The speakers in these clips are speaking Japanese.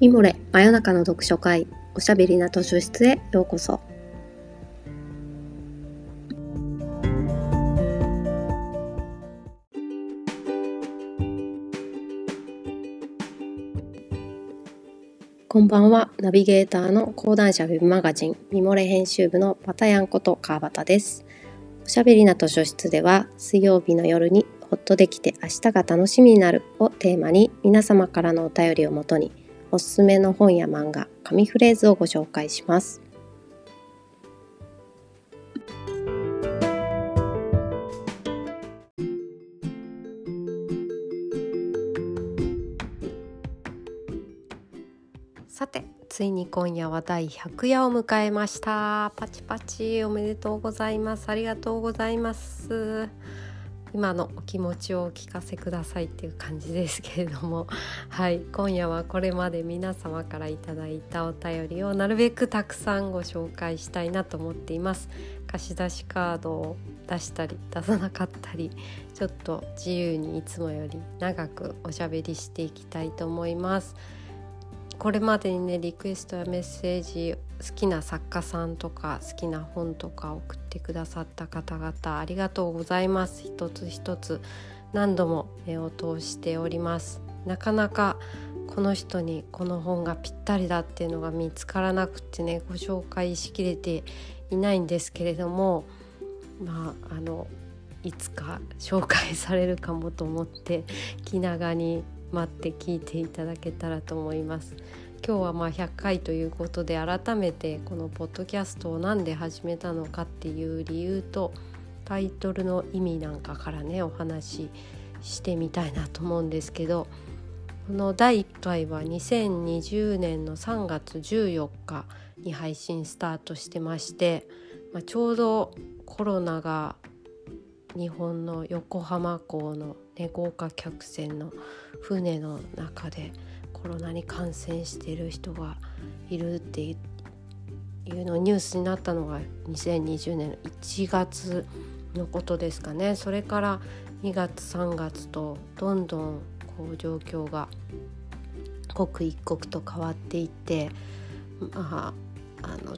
ミモレ真夜中の読書会、おしゃべりな図書室へようこそ。こんばんは。ナビゲーターの講談社ウェブマガジンミモレ編集部のパタヤンこと川端です。おしゃべりな図書室では、水曜日の夜にほっとできて明日が楽しみになるをテーマに、皆様からのお便りをもとにおすすめの本や漫画、紙フレーズをご紹介します。さて、ついに今夜は第100夜を迎えました。パチパチおめでとうございます。ありがとうございます。今のお気持ちをお聞かせくださいっていう感じですけれども、はい、今夜はこれまで皆様からいただいたお便りをなるべくたくさんご紹介したいなと思っています。貸し出しカードを出したり出さなかったり、ちょっと自由にいつもより長くおしゃべりしていきたいと思います。これまでにね、リクエストやメッセージ、好きな作家さんとか好きな本とか送ってくださった方々、ありがとうございます。一つ一つ何度も目を通しております。なかなかこの人にこの本がぴったりだっていうのが見つからなくてね、ご紹介しきれていないんですけれども、いつか紹介されるかもと思って気長に待って聞いていただけたらと思います。今日は100回ということで、改めてこのポッドキャストをなんで始めたのかっていう理由とタイトルの意味なんかからね、お話ししてみたいなと思うんですけど、この第1回は2020年の3月14日に配信スタートしてまして、ちょうどコロナが日本の横浜港の豪華客船の船の中でコロナに感染している人がいるっていうのニュースになったのが2020年の1月のことですかね。それから2月3月とどんどんこう状況が刻一刻と変わっていって、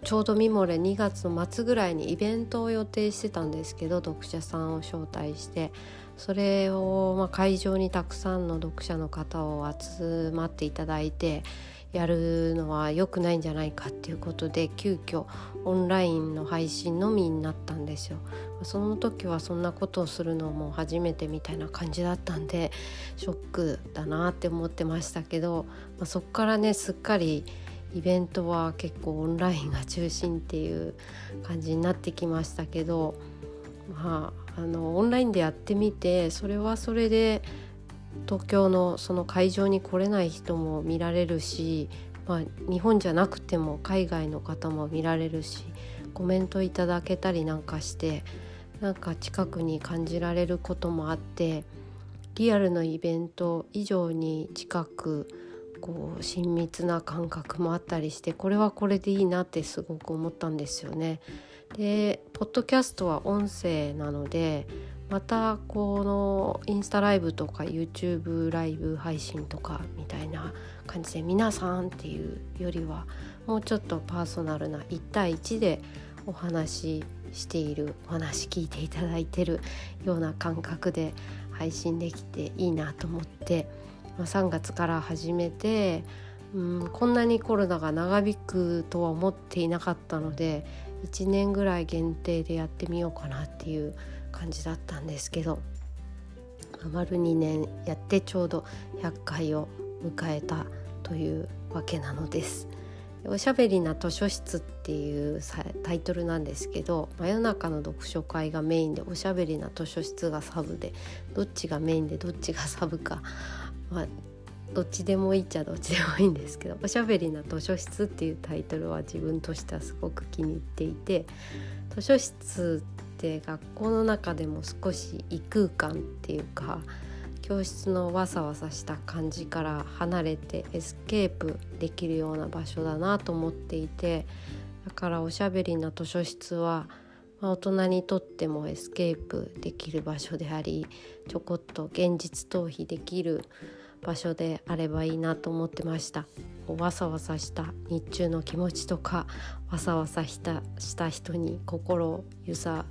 ちょうどミモレ2月の末ぐらいにイベントを予定してたんですけど、読者さんを招待して、それを会場にたくさんの読者の方を集まっていただいてやるのは良くないんじゃないかっていうことで、急遽オンラインの配信のみになったんですよ。その時はそんなことをするのも初めてみたいな感じだったんで、ショックだなって思ってましたけど、そっからね、すっかりイベントは結構オンラインが中心っていう感じになってきましたけど、オンラインでやってみて、それはそれで東京のその会場に来れない人も見られるし、日本じゃなくても海外の方も見られるし、コメントいただけたりなんかして、なんか近くに感じられることもあって、リアルのイベント以上に近くこう親密な感覚もあったりして、これはこれでいいなってすごく思ったんですよね。で、ポッドキャストは音声なので、またこのインスタライブとか YouTube ライブ配信とかみたいな感じで、皆さんっていうよりはもうちょっとパーソナルな1対1でお話している、お話聞いていただいてるような感覚で配信できていいなと思って、3月から始めて、こんなにコロナが長引くとは思っていなかったので、1年ぐらい限定でやってみようかなっていう感じだったんですけど、丸2年やってちょうど100回を迎えたというわけなのです。おしゃべりな図書室っていうタイトルなんですけど、真夜中の読書会がメインで、おしゃべりな図書室がサブで、どっちがメインでどっちがサブか、どっちでもいいっちゃどっちでもいいんですけど、おしゃべりな図書室っていうタイトルは自分としてはすごく気に入っていて、図書室って学校の中でも少し異空間っていうか、教室のわさわさした感じから離れてエスケープできるような場所だなと思っていて、だからおしゃべりな図書室は大人にとってもエスケープできる場所であり、ちょこっと現実逃避できる場所であればいいなと思ってました。こうわさわさした日中の気持ちとかわさわさした人に心を揺さ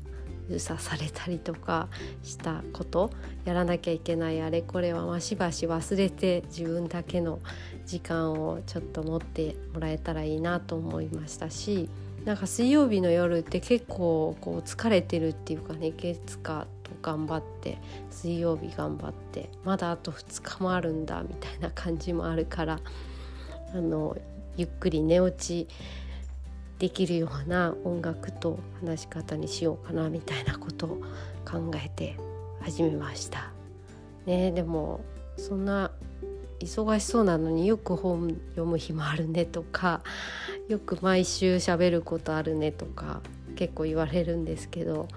されたりとかしたこと、やらなきゃいけないあれこれはしばし忘れて自分だけの時間をちょっと持ってもらえたらいいなと思いましたし、なんか水曜日の夜って結構こう疲れてるっていうかね、月火と頑張って水曜日頑張ってまだあと2日もあるんだみたいな感じもあるから、ゆっくり寝落ちできるような音楽と話し方にしようかなみたいなことを考えて始めました、ね、でもそんな忙しそうなのによく本読む暇あるねとか、よく毎週喋ることあるねとか結構言われるんですけど、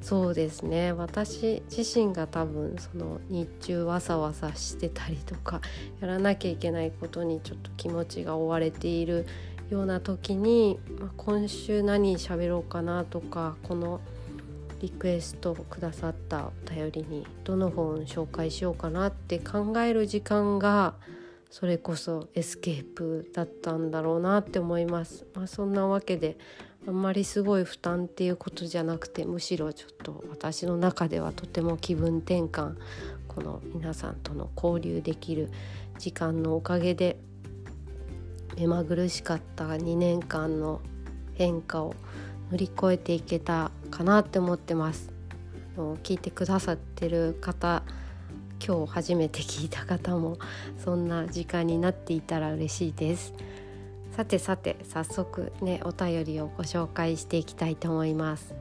そうですね、私自身が多分その日中わさわさしてたりとかやらなきゃいけないことにちょっと気持ちが追われているような時に、今週何喋ろうかなとか、このリクエストをくださったお便りにどの本紹介しようかなって考える時間がそれこそエスケープだったんだろうなって思います、そんなわけであんまりすごい負担っていうことじゃなくて、むしろちょっと私の中ではとても気分転換、この皆さんとの交流できる時間のおかげで目まぐるしかった2年間の変化を乗り越えていけたかなって思ってます。聞いてくださってる方、今日初めて聞いた方もそんな時間になっていたら嬉しいです。さて早速ね、お便りをご紹介していきたいと思います。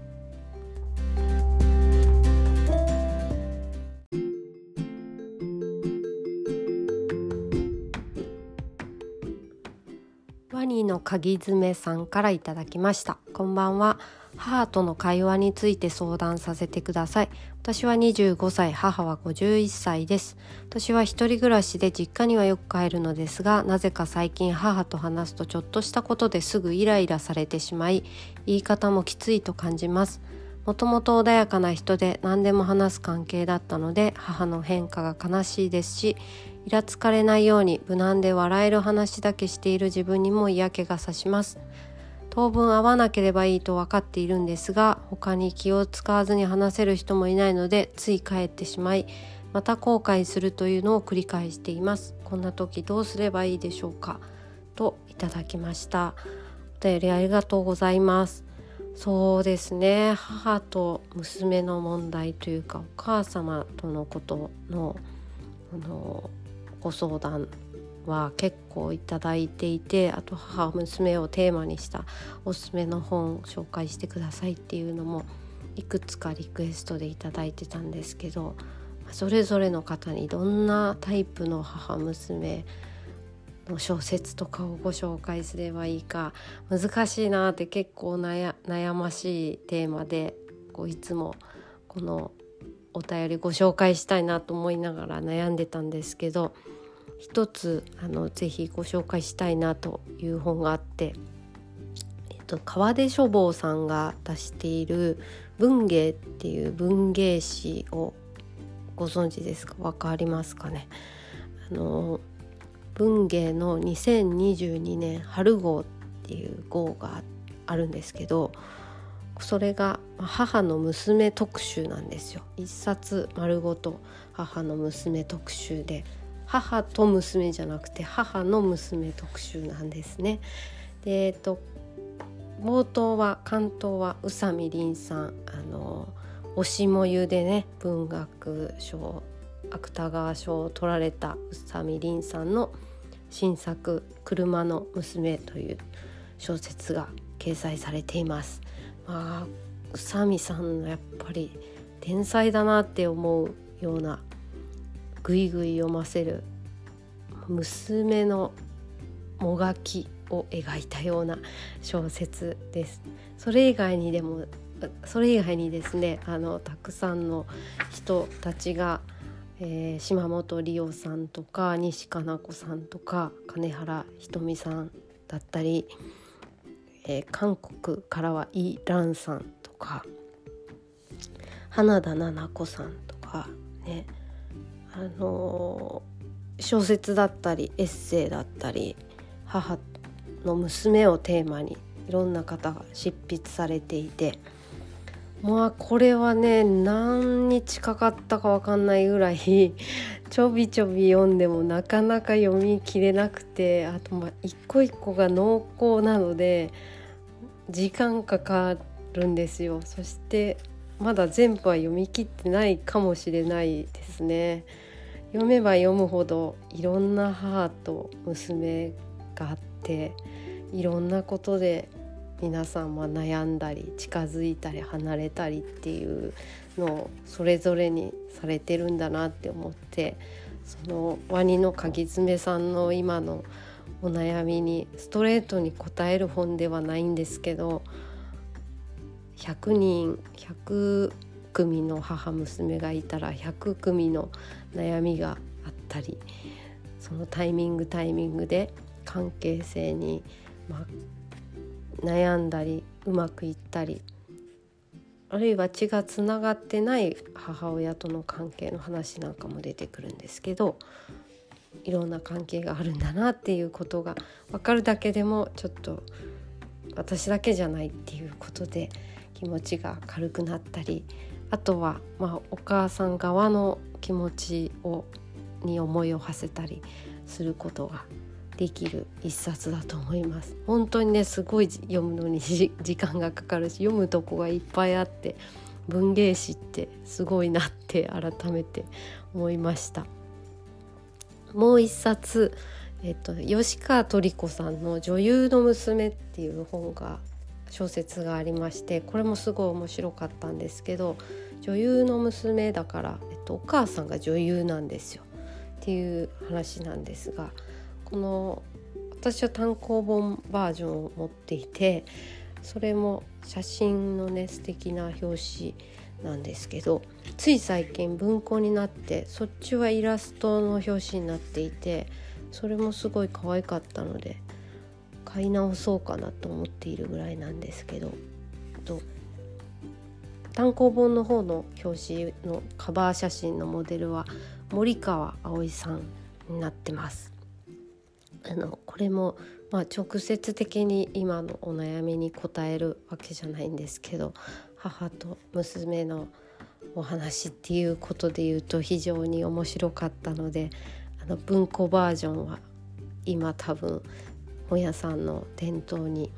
ワニの鍵爪さんからいただきました。こんばんは。母との会話について相談させてください。私は25歳、母は51歳です。私は一人暮らしで実家にはよく帰るのですが、なぜか最近母と話すとちょっとしたことですぐイライラされてしまい、言い方もきついと感じます。もともと穏やかな人で何でも話す関係だったので、母の変化が悲しいですし、イラつかれないように無難で笑える話だけしている自分にも嫌気がさします。当分会わなければいいと分かっているんですが、他に気を使わずに話せる人もいないのでつい帰ってしまい、また後悔するというのを繰り返しています。こんな時どうすればいいでしょうか、といただきました。お便りありがとうございます。そうですね、母と娘の問題というか、お母様とのことのご相談は結構いただいていて、あと母娘をテーマにしたおすすめの本を紹介してくださいっていうのもいくつかリクエストでいただいてたんですけど、それぞれの方にどんなタイプの母娘の小説とかをご紹介すればいいか難しいなって、結構悩ましいテーマで、いつもこのお便りご紹介したいなと思いながら悩んでたんですけど、一つぜひご紹介したいなという本があって、川出書房さんが出している文芸っていう文芸誌をご存知ですか？わかりますかね。文芸の2022年春号っていう号があるんですけど、それが母の娘特集なんですよ。一冊丸ごと母の娘特集で、母と娘じゃなくて母の娘特集なんですね。で、冒頭は関東は宇佐美凛さん、推しもゆでね、文学賞芥川賞を取られた宇佐美凛さんの新作車の娘という小説が掲載されています。宇佐美さんのやっぱり天才だなって思うような、ぐいぐい読ませる娘のもがきを描いたような小説です。それ以外にですね、たくさんの人たちが、島本理生さんとか西加奈子さんとか金原ひとみさんだったり、韓国からはイ・ランさんとか花田菜々子さんとかね、小説だったりエッセイだったり母の娘をテーマにいろんな方が執筆されていて、まあこれはね何日かかったか分かんないぐらいちょびちょび読んでもなかなか読みきれなくて、あとまあ一個一個が濃厚なので時間かかるんですよ。そしてまだ全部は読み切ってないかもしれないですね。読めば読むほどいろんな母と娘があって、いろんなことで皆さんは悩んだり近づいたり離れたりっていうのをそれぞれにされてるんだなって思って、そのワニのかぎつめさんの今のお悩みにストレートに答える本ではないんですけど、100人100組の母娘がいたら100組の悩みがあったり、そのタイミングで関係性に、悩んだりうまくいったり、あるいは血がつながってない母親との関係の話なんかも出てくるんですけど、いろんな関係があるんだなっていうことが分かるだけでもちょっと私だけじゃないっていうことで気持ちが軽くなったり、あとはお母さん側の気持ちに思いを馳せたりすることができる一冊だと思います。本当にねすごい読むのに時間がかかるし、読むとこがいっぱいあって文芸誌ってすごいなって改めて思いました。もう一冊、吉川トリコさんの女優の娘っていう小説がありまして、これもすごい面白かったんですけど、女優の娘だから、お母さんが女優なんですよっていう話なんですが、この私は単行本バージョンを持っていて、それも写真のね素敵な表紙なんですけど、つい最近文庫になってそっちはイラストの表紙になっていて、それもすごい可愛かったので買い直そうかなと思っているぐらいなんですけど、単行本の方の表紙のカバー写真のモデルは森川葵さんになってます。これも直接的に今のお悩みに答えるわけじゃないんですけど、母と娘のお話っていうことでいうと非常に面白かったので、文庫バージョンは今多分本屋さんの店頭に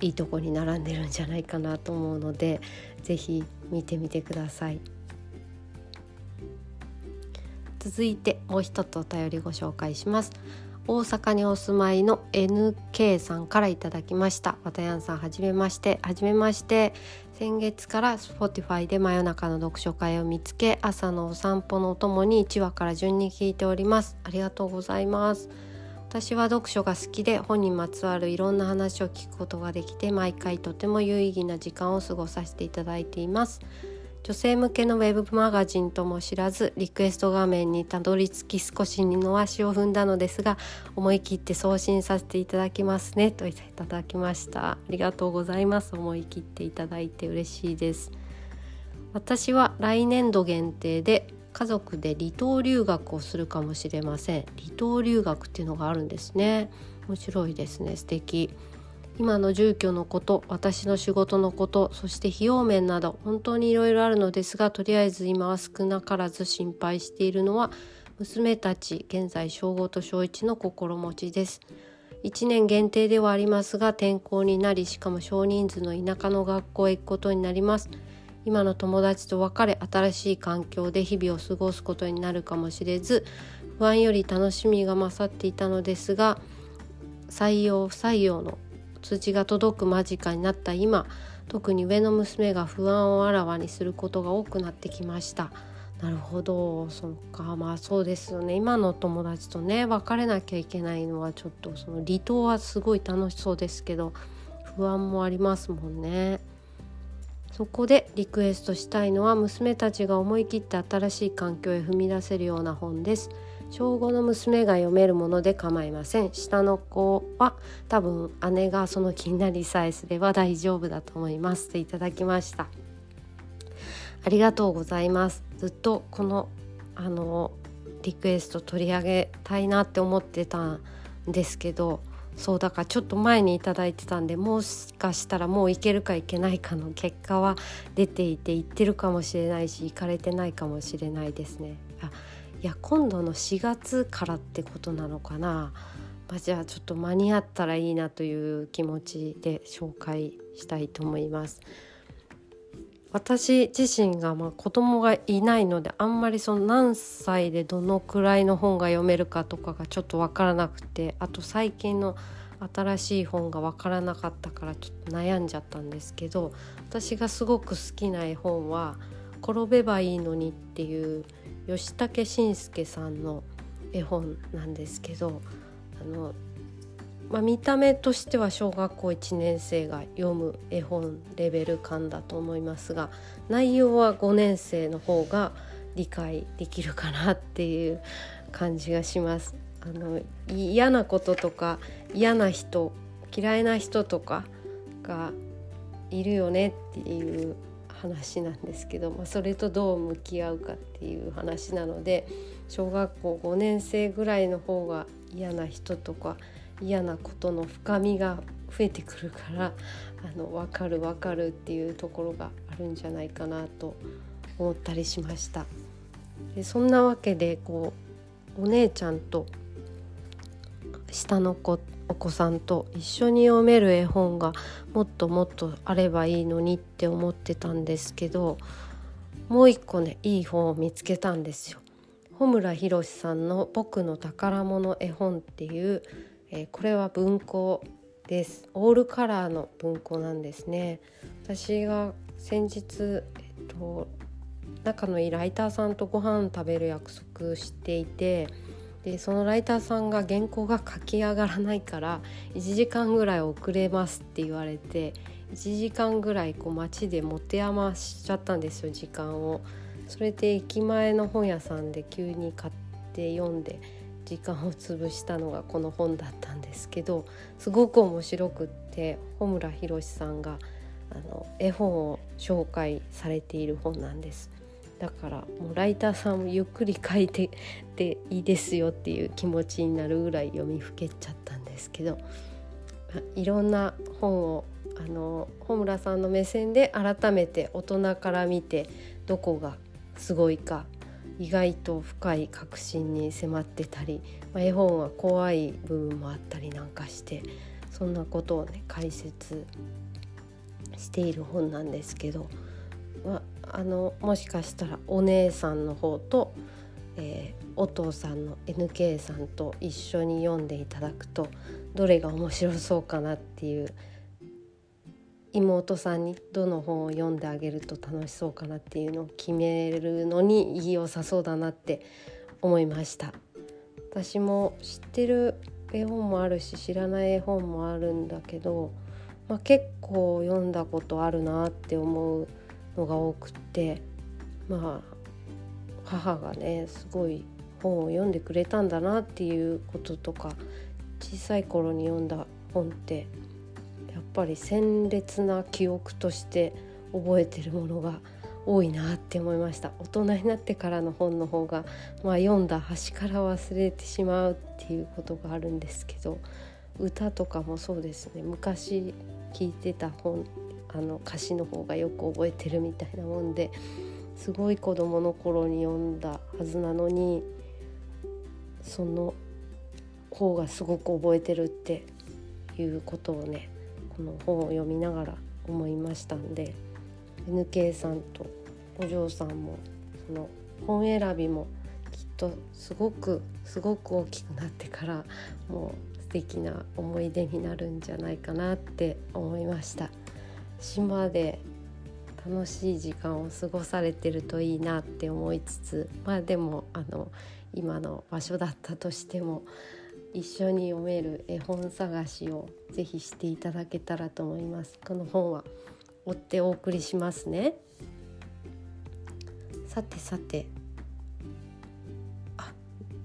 いいとこに並んでるんじゃないかなと思うので、ぜひ見てみてください。続いてもう一つお便りご紹介します。大阪にお住まいの NK さんからいただきました。わたやんさん、はじめまして。はじめまして。先月から Spotify で真夜中の読書会を見つけ、朝のお散歩のお供に1話から順に聞いております。ありがとうございます。私は読書が好きで、本にまつわるいろんな話を聞くことができて、毎回とても有意義な時間を過ごさせていただいています。女性向けのウェブマガジンとも知らず、リクエスト画面にたどり着き少し二の足を踏んだのですが、思い切って送信させていただきますねといただきました。ありがとうございます。思い切っていただいて嬉しいです。私は来年度限定で家族で離島留学をするかもしれません。離島留学っていうのがあるんですね。面白いですね。素敵。今の住居のこと、私の仕事のこと、そして費用面など本当にいろいろあるのですが、とりあえず今は少なからず心配しているのは娘たち、現在小5と小1の心持ちです。1年限定ではありますが転校になり、しかも少人数の田舎の学校へ行くことになります。今の友達と別れ、新しい環境で日々を過ごすことになるかもしれず、不安より楽しみが勝っていたのですが、採用不採用の通知が届く間近になった今、特に上の娘が不安をあらわにすることが多くなってきました。なるほど、そっか。そうですよね。今の友達とね別れなきゃいけないのはちょっと、その離島はすごい楽しそうですけど不安もありますもんね。そこでリクエストしたいのは、娘たちが思い切って新しい環境へ踏み出せるような本です。小5の娘が読めるもので構いません。下の子は多分姉がその気になりさえすれば大丈夫だと思いますといただきました。ありがとうございます。ずっとこのリクエスト取り上げたいなって思ってたんですけど、そうだからちょっと前にいただいてたんで、もしかしたらもう行けるか行けないかの結果は出ていて、行ってるかもしれないし行かれてないかもしれないですね。いや今度の4月からってことなのかな、じゃあちょっと間に合ったらいいなという気持ちで紹介したいと思います。私自身が子供がいないので、あんまりその何歳でどのくらいの本が読めるかとかがちょっと分からなくて、あと最近の新しい本が分からなかったからちょっと悩んじゃったんですけど、私がすごく好きな絵本は転べばいいのにっていう吉武信介さんの絵本なんですけど、見た目としては小学校1年生が読む絵本レベル感だと思いますが、内容は5年生の方が理解できるかなっていう感じがします。嫌なこととか嫌な人、嫌いな人とかがいるよねっていう話なんですけど、それとどう向き合うかっていう話なので、小学校5年生ぐらいの方が嫌な人とか嫌なことの深みが増えてくるから、分かるっていうところがあるんじゃないかなと思ったりしました。でそんなわけでお姉ちゃんと下の子お子さんと一緒に読める絵本がもっともっとあればいいのにって思ってたんですけど、もう一個ねいい本を見つけたんですよ。穂村弘さんの僕の宝物絵本っていう、これは文庫です。オールカラーの文庫なんですね。私が先日、仲のいいライターさんとご飯食べる約束していて、でそのライターさんが原稿が書き上がらないから1時間ぐらい遅れますって言われて、1時間ぐらい街で持て余しちゃったんですよ、時間を。それで駅前の本屋さんで急に買って読んで時間を潰したのがこの本だったんですけど、すごく面白くって、穂村弘さんが絵本を紹介されている本なんです。だからもうライターさんもゆっくり書いてていいですよっていう気持ちになるぐらい読みふけっちゃったんですけど、いろんな本を穂村さんの目線で改めて大人から見てどこがすごいか、意外と深い確信に迫ってたり、絵本は怖い部分もあったりなんかして、そんなことをね解説している本なんですけど、もしかしたらお姉さんの方と、お父さんの NK さんと一緒に読んでいただくとどれが面白そうかなっていう、妹さんにどの本を読んであげると楽しそうかなっていうのを決めるのにいい良さそうだなって思いました。私も知ってる絵本もあるし知らない絵本もあるんだけど、結構読んだことあるなって思うのが多くて、母がねすごい本を読んでくれたんだなっていうこととか、小さい頃に読んだ本ってやっぱり鮮烈な記憶として覚えてるものが多いなって思いました。大人になってからの本の方が、読んだ端から忘れてしまうっていうことがあるんですけど、歌とかもそうですね、昔聴いてた本歌詞の方がよく覚えてるみたいなもんで、すごい子どもの頃に読んだはずなのにその方がすごく覚えてるっていうことをね、この本を読みながら思いましたんで、 NK さんとお嬢さんもその本選びもきっとすごく大きくなってからもう素敵な思い出になるんじゃないかなって思いました。島で楽しい時間を過ごされてるといいなって思いつつ、でも今の場所だったとしても一緒に読める絵本探しをぜひしていただけたらと思います。この本は追ってお送りしますね。さて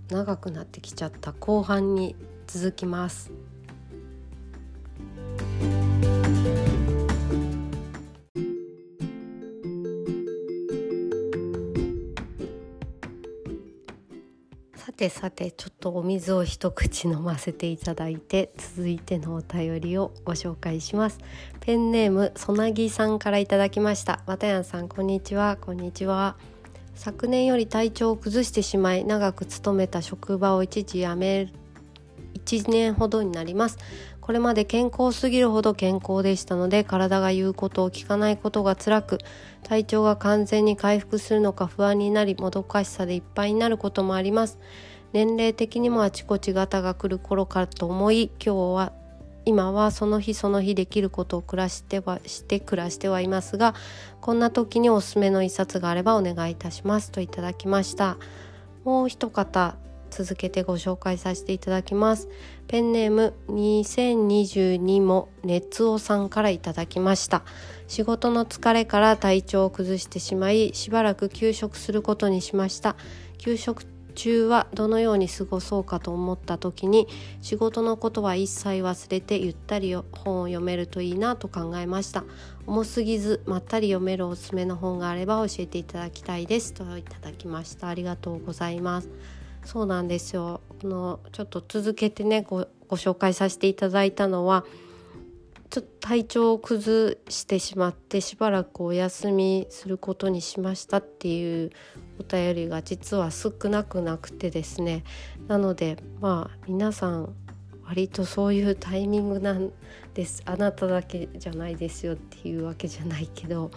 長くなってきちゃった、後半に続きます。てさて、ちょっとお水を一口飲ませていただいて、続いてのお便りをご紹介します。ペンネームそなぎさんからいただきました。わたやんさん、こんにちは。こんにちは。昨年より体調を崩してしまい、長く勤めた職場を一時辞める1年ほどになります。これまで健康すぎるほど健康でしたので、体が言うことを聞かないことが辛く、体調が完全に回復するのか不安になり、もどかしさでいっぱいになることもあります。年齢的にもあちこちガタが来る頃かと思い、今はその日その日できることを暮らしてはいますが、こんな時におすすめの一冊があればお願いいたします、といただきました。もう一方続けてご紹介させていただきます。ペンネーム2022も熱男さんからいただきました。仕事の疲れから体調を崩してしまい、しばらく休職することにしました。休職中はどのように過ごそうかと思った時に、仕事のことは一切忘れてゆったり本を読めるといいなと考えました。重すぎずまったり読めるおすすめの本があれば教えていただきたいです、といただきました。ありがとうございます。そうなんですよ。ちょっと続けてね、ご紹介させていただいたのは、ちょっと体調を崩してしまってしばらくお休みすることにしましたっていうお便りが実は少なくなくてですね。なので皆さん割とそういうタイミングなんです。あなただけじゃないですよっていうわけじゃないけど、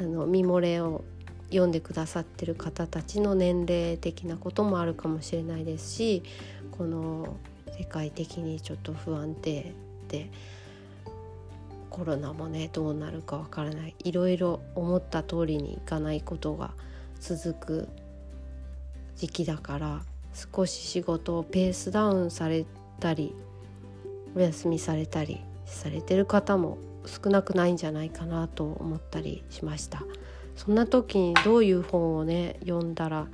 身漏れを読んでくださってる方たちの年齢的なこともあるかもしれないですし、この世界的にちょっと不安定で、コロナもねどうなるかわからない、いろいろ思った通りにいかないことが続く時期だから、少し仕事をペースダウンされたりお休みされたりされてる方も少なくないんじゃないかなと思ったりしました。そんな時にどういう本をね読んだら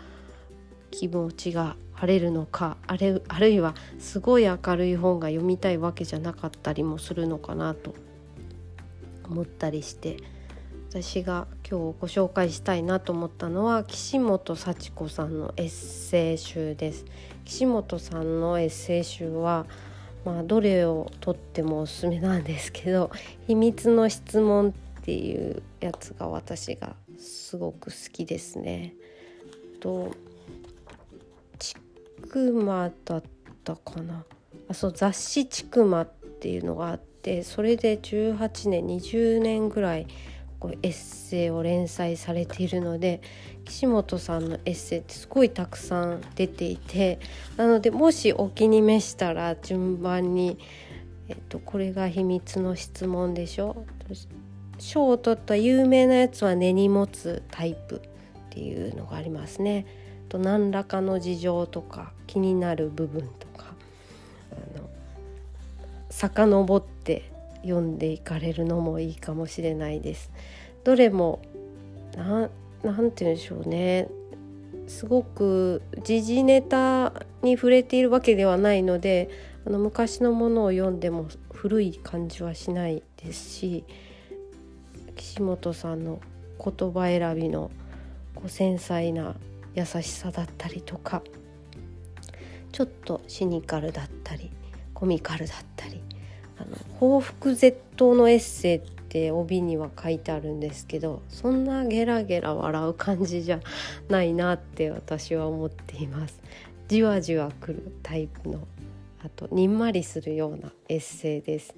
気持ちが晴れるのか、あるいはすごい明るい本が読みたいわけじゃなかったりもするのかなと思ったりして、私が今日ご紹介したいなと思ったのは岸本幸子さんのエッセイ集です。岸本さんのエッセイ集はどれをとってもおすすめなんですけど、秘密の質問っていうやつが私がすごく好きですね。とちくまだったかな、雑誌ちくまっていうのがあって、それで18年20年ぐらいエッセイを連載されているので、岸本さんのエッセイってすごいたくさん出ていて、なのでもしお気に召したら順番に、これが秘密の質問でしょ、賞を取った有名なやつは根に持つタイプっていうのがありますね。と何らかの事情とか気になる部分とか遡って読んでいかれるのもいいかもしれないです。どれもなんて言うんでしょうね、すごく時事ネタに触れているわけではないので、昔のものを読んでも古い感じはしないですし、岸本さんの言葉選びの繊細な優しさだったりとか、ちょっとシニカルだったりコミカルだったり、報復絶倒のエッセイって帯には書いてあるんですけど、そんなゲラゲラ笑う感じじゃないなって私は思っています。じわじわ来るタイプの、あとにんまりするようなエッセイです。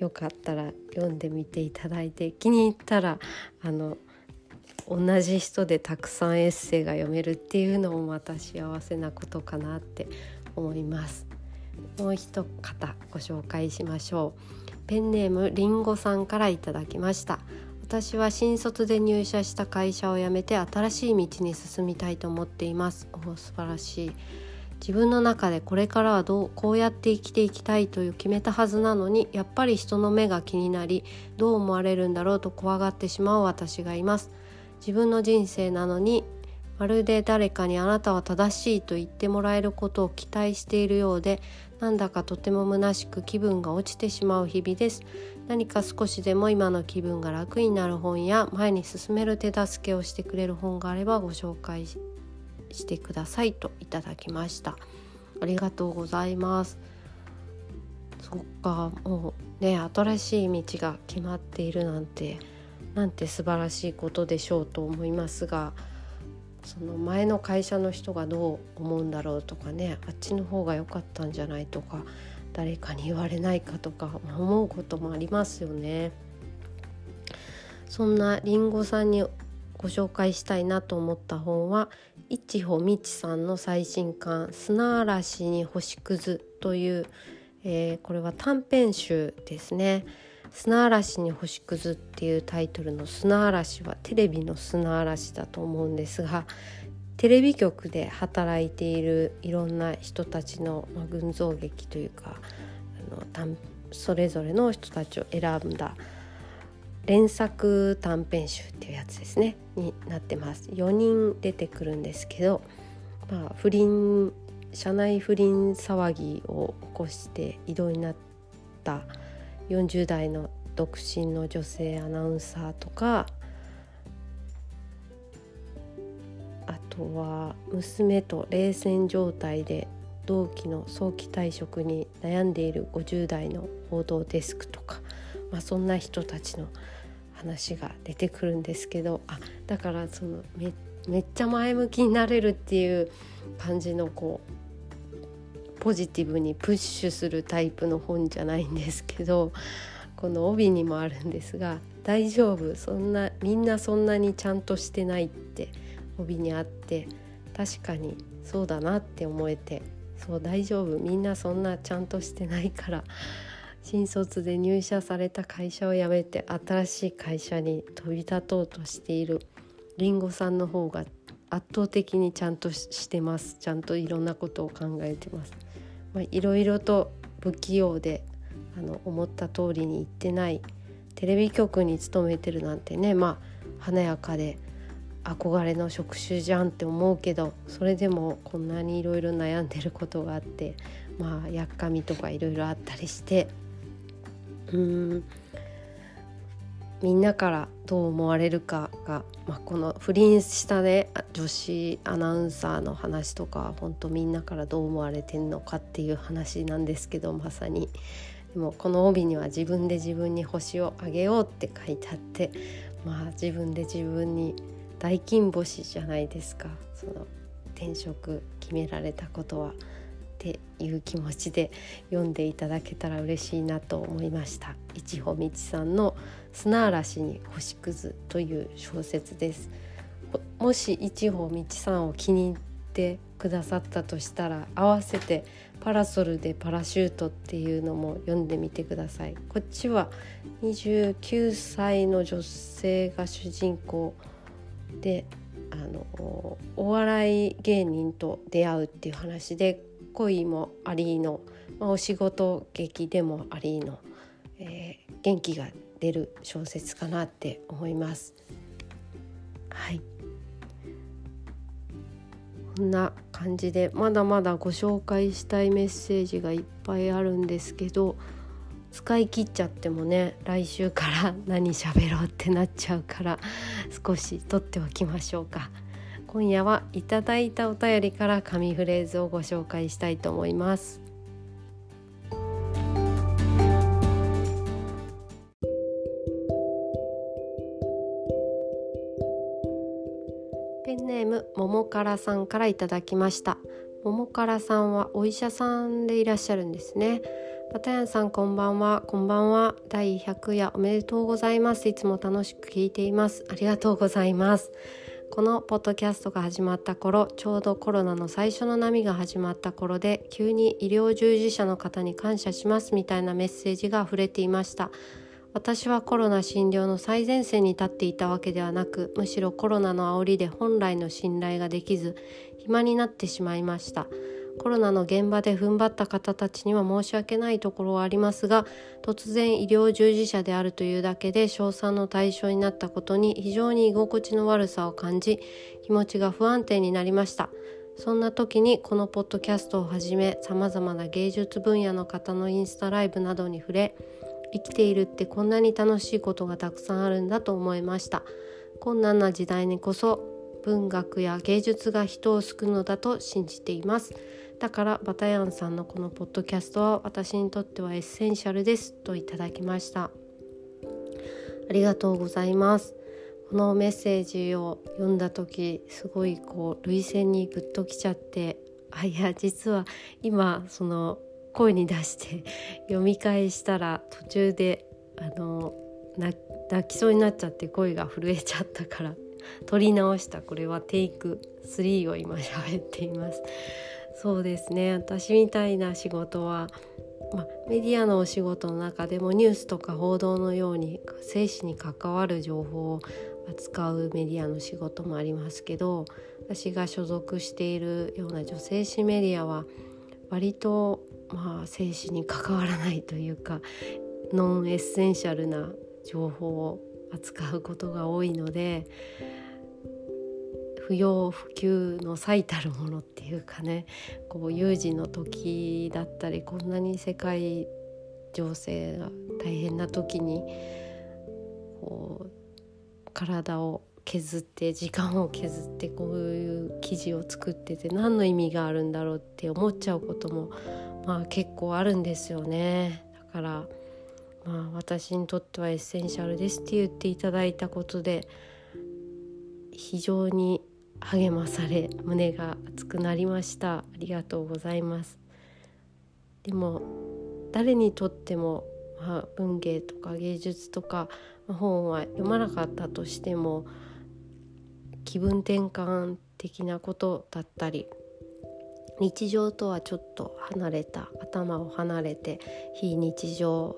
よかったら読んでみていただいて、気に入ったら同じ人でたくさんエッセイが読めるっていうのもまた幸せなことかなって思います。もう一方ご紹介しましょう。ペンネームりんごさんからいただきました。私は新卒で入社した会社を辞めて新しい道に進みたいと思っています。素晴らしい。自分の中でこれからはこうやって生きていきたいという決めたはずなのに、やっぱり人の目が気になり、どう思われるんだろうと怖がってしまう私がいます。自分の人生なのに、まるで誰かにあなたは正しいと言ってもらえることを期待しているようで、なんだかとても虚しく気分が落ちてしまう日々です。何か少しでも今の気分が楽になる本や前に進める手助けをしてくれる本があればご紹介ししてくださいといただきました。ありがとうございます。そっか、もうね、新しい道が決まっているなんて素晴らしいことでしょうと思いますが、その前の会社の人がどう思うんだろうとかね、あっちの方が良かったんじゃないとか、誰かに言われないかとか思うこともありますよね。そんなりんごさんにご紹介したいなと思った本は、一穂美智さんの最新刊、砂嵐に星屑という、これは短編集ですね。砂嵐に星屑っていうタイトルの砂嵐はテレビの砂嵐だと思うんですが、テレビ局で働いているいろんな人たちの、群像劇というか、それぞれの人たちを選んだ連作短編集っていうやつですねになってます。4人出てくるんですけど、社内不倫騒ぎを起こして異動になった40代の独身の女性アナウンサーとか、あとは娘と冷戦状態で同期の早期退職に悩んでいる50代の報道デスクとか、そんな人たちの話が出てくるんですけど、だからその めっちゃ前向きになれるっていう感じのポジティブにプッシュするタイプの本じゃないんですけど、この帯にもあるんですが、大丈夫、みんなそんなにちゃんとしてないって帯にあって、確かにそうだなって思えて、そう、大丈夫、みんなそんなちゃんとしてないから、新卒で入社された会社を辞めて新しい会社に飛び立とうとしているりんごさんの方が圧倒的にちゃんとしてます。ちゃんといろんなことを考えてます。いろいろと不器用で思った通りにいってない、テレビ局に勤めてるなんてね、華やかで憧れの職種じゃんって思うけど、それでもこんなにいろいろ悩んでることがあって、やっかみとかいろいろあったりして、みんなからどう思われるかが、この不倫したね女子アナウンサーの話とか、本当みんなからどう思われてんのかっていう話なんですけど、まさにでもこの帯には自分で自分に星をあげようって書いてあって、自分で自分に大金星じゃないですか。その転職決められたことはっていう気持ちで読んでいただけたら嬉しいなと思いました。一穂美智さんの砂嵐に星屑という小説です。もし一穂美智さんを気に入ってくださったとしたら、合わせてパラソルでパラシュートっていうのも読んでみてください。こっちは29歳の女性が主人公で、お笑い芸人と出会うっていう話で、恋もありの、お仕事劇でもありの、元気が出る小説かなって思います。はい、こんな感じでまだまだご紹介したいメッセージがいっぱいあるんですけど、使い切っちゃってもね、来週から何喋ろうってなっちゃうから、少し取っておきましょうか。今夜はいただいたお便りから神フレーズをご紹介したいと思います。ペンネームももからさんからいただきました。ももからさんはお医者さんでいらっしゃるんですね。バタヤンさん、こんばんは。こんばんは。第100夜おめでとうございます。いつも楽しく聞いています。ありがとうございます。このポッドキャストが始まった頃、ちょうどコロナの最初の波が始まった頃で、急に医療従事者の方に感謝しますみたいなメッセージが溢れていました。私はコロナ診療の最前線に立っていたわけではなく、むしろコロナの煽りで本来の信頼ができず、暇になってしまいました。コロナの現場で踏ん張った方たちには申し訳ないところはありますが、突然医療従事者であるというだけで称賛の対象になったことに非常に居心地の悪さを感じ、気持ちが不安定になりました。そんな時にこのポッドキャストをはじめ、様々な芸術分野の方のインスタライブなどに触れ、生きているってこんなに楽しいことがたくさんあるんだと思いました。困難な時代にこそ文学や芸術が人を救うのだと信じています。だからバタヤンさんのこのポッドキャストは私にとってはエッセンシャルですといただきました。ありがとうございます。このメッセージを読んだ時すごい涙腺にグッときちゃって、実は今その声に出して読み返したら途中で泣きそうになっちゃって声が震えちゃったから撮り直した。これはテイク3を今喋っています。そうですね、私みたいな仕事は、メディアのお仕事の中でもニュースとか報道のように生死に関わる情報を扱うメディアの仕事もありますけど、私が所属しているような女性誌メディアは割と生死に関わらないというかノンエッセンシャルな情報を扱うことが多いので、不要不急の最たるものっていうかね、有事の時だったりこんなに世界情勢が大変な時に体を削って時間を削ってこういう記事を作ってて何の意味があるんだろうって思っちゃうことも結構あるんですよね。だから私にとってはエッセンシャルですって言っていただいたことで非常に励まされ胸が熱くなりました。ありがとうございます。でも誰にとっても、文芸とか芸術とか本は読まなかったとしても気分転換的なことだったり日常とはちょっと離れた頭を離れて非日常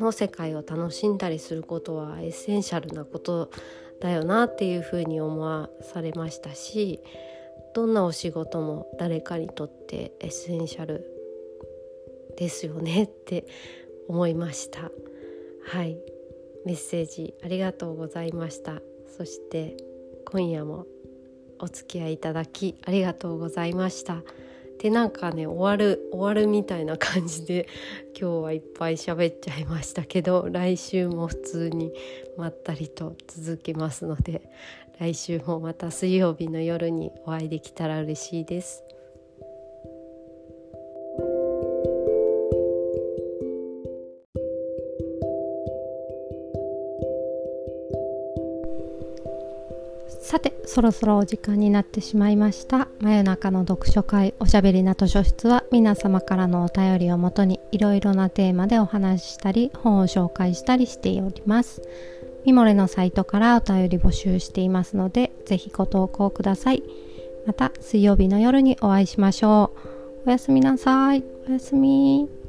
の世界を楽しんだりすることはエッセンシャルなことだよなっていうふうに思わされましたし、どんなお仕事も誰かにとってエッセンシャルですよねって思いました。はい、メッセージありがとうございました。そして今夜もお付き合いいただきありがとうございました。で終わるみたいな感じで今日はいっぱい喋っちゃいましたけど、来週も普通にまったりと続きますので、来週もまた水曜日の夜にお会いできたら嬉しいです。さて、そろそろお時間になってしまいました。真夜中の読書会おしゃべりな図書室は皆様からのお便りをもとにいろいろなテーマでお話ししたり本を紹介したりしております。ミモレのサイトからお便り募集していますのでぜひご投稿ください。また水曜日の夜にお会いしましょう。おやすみなさい。おやすみ。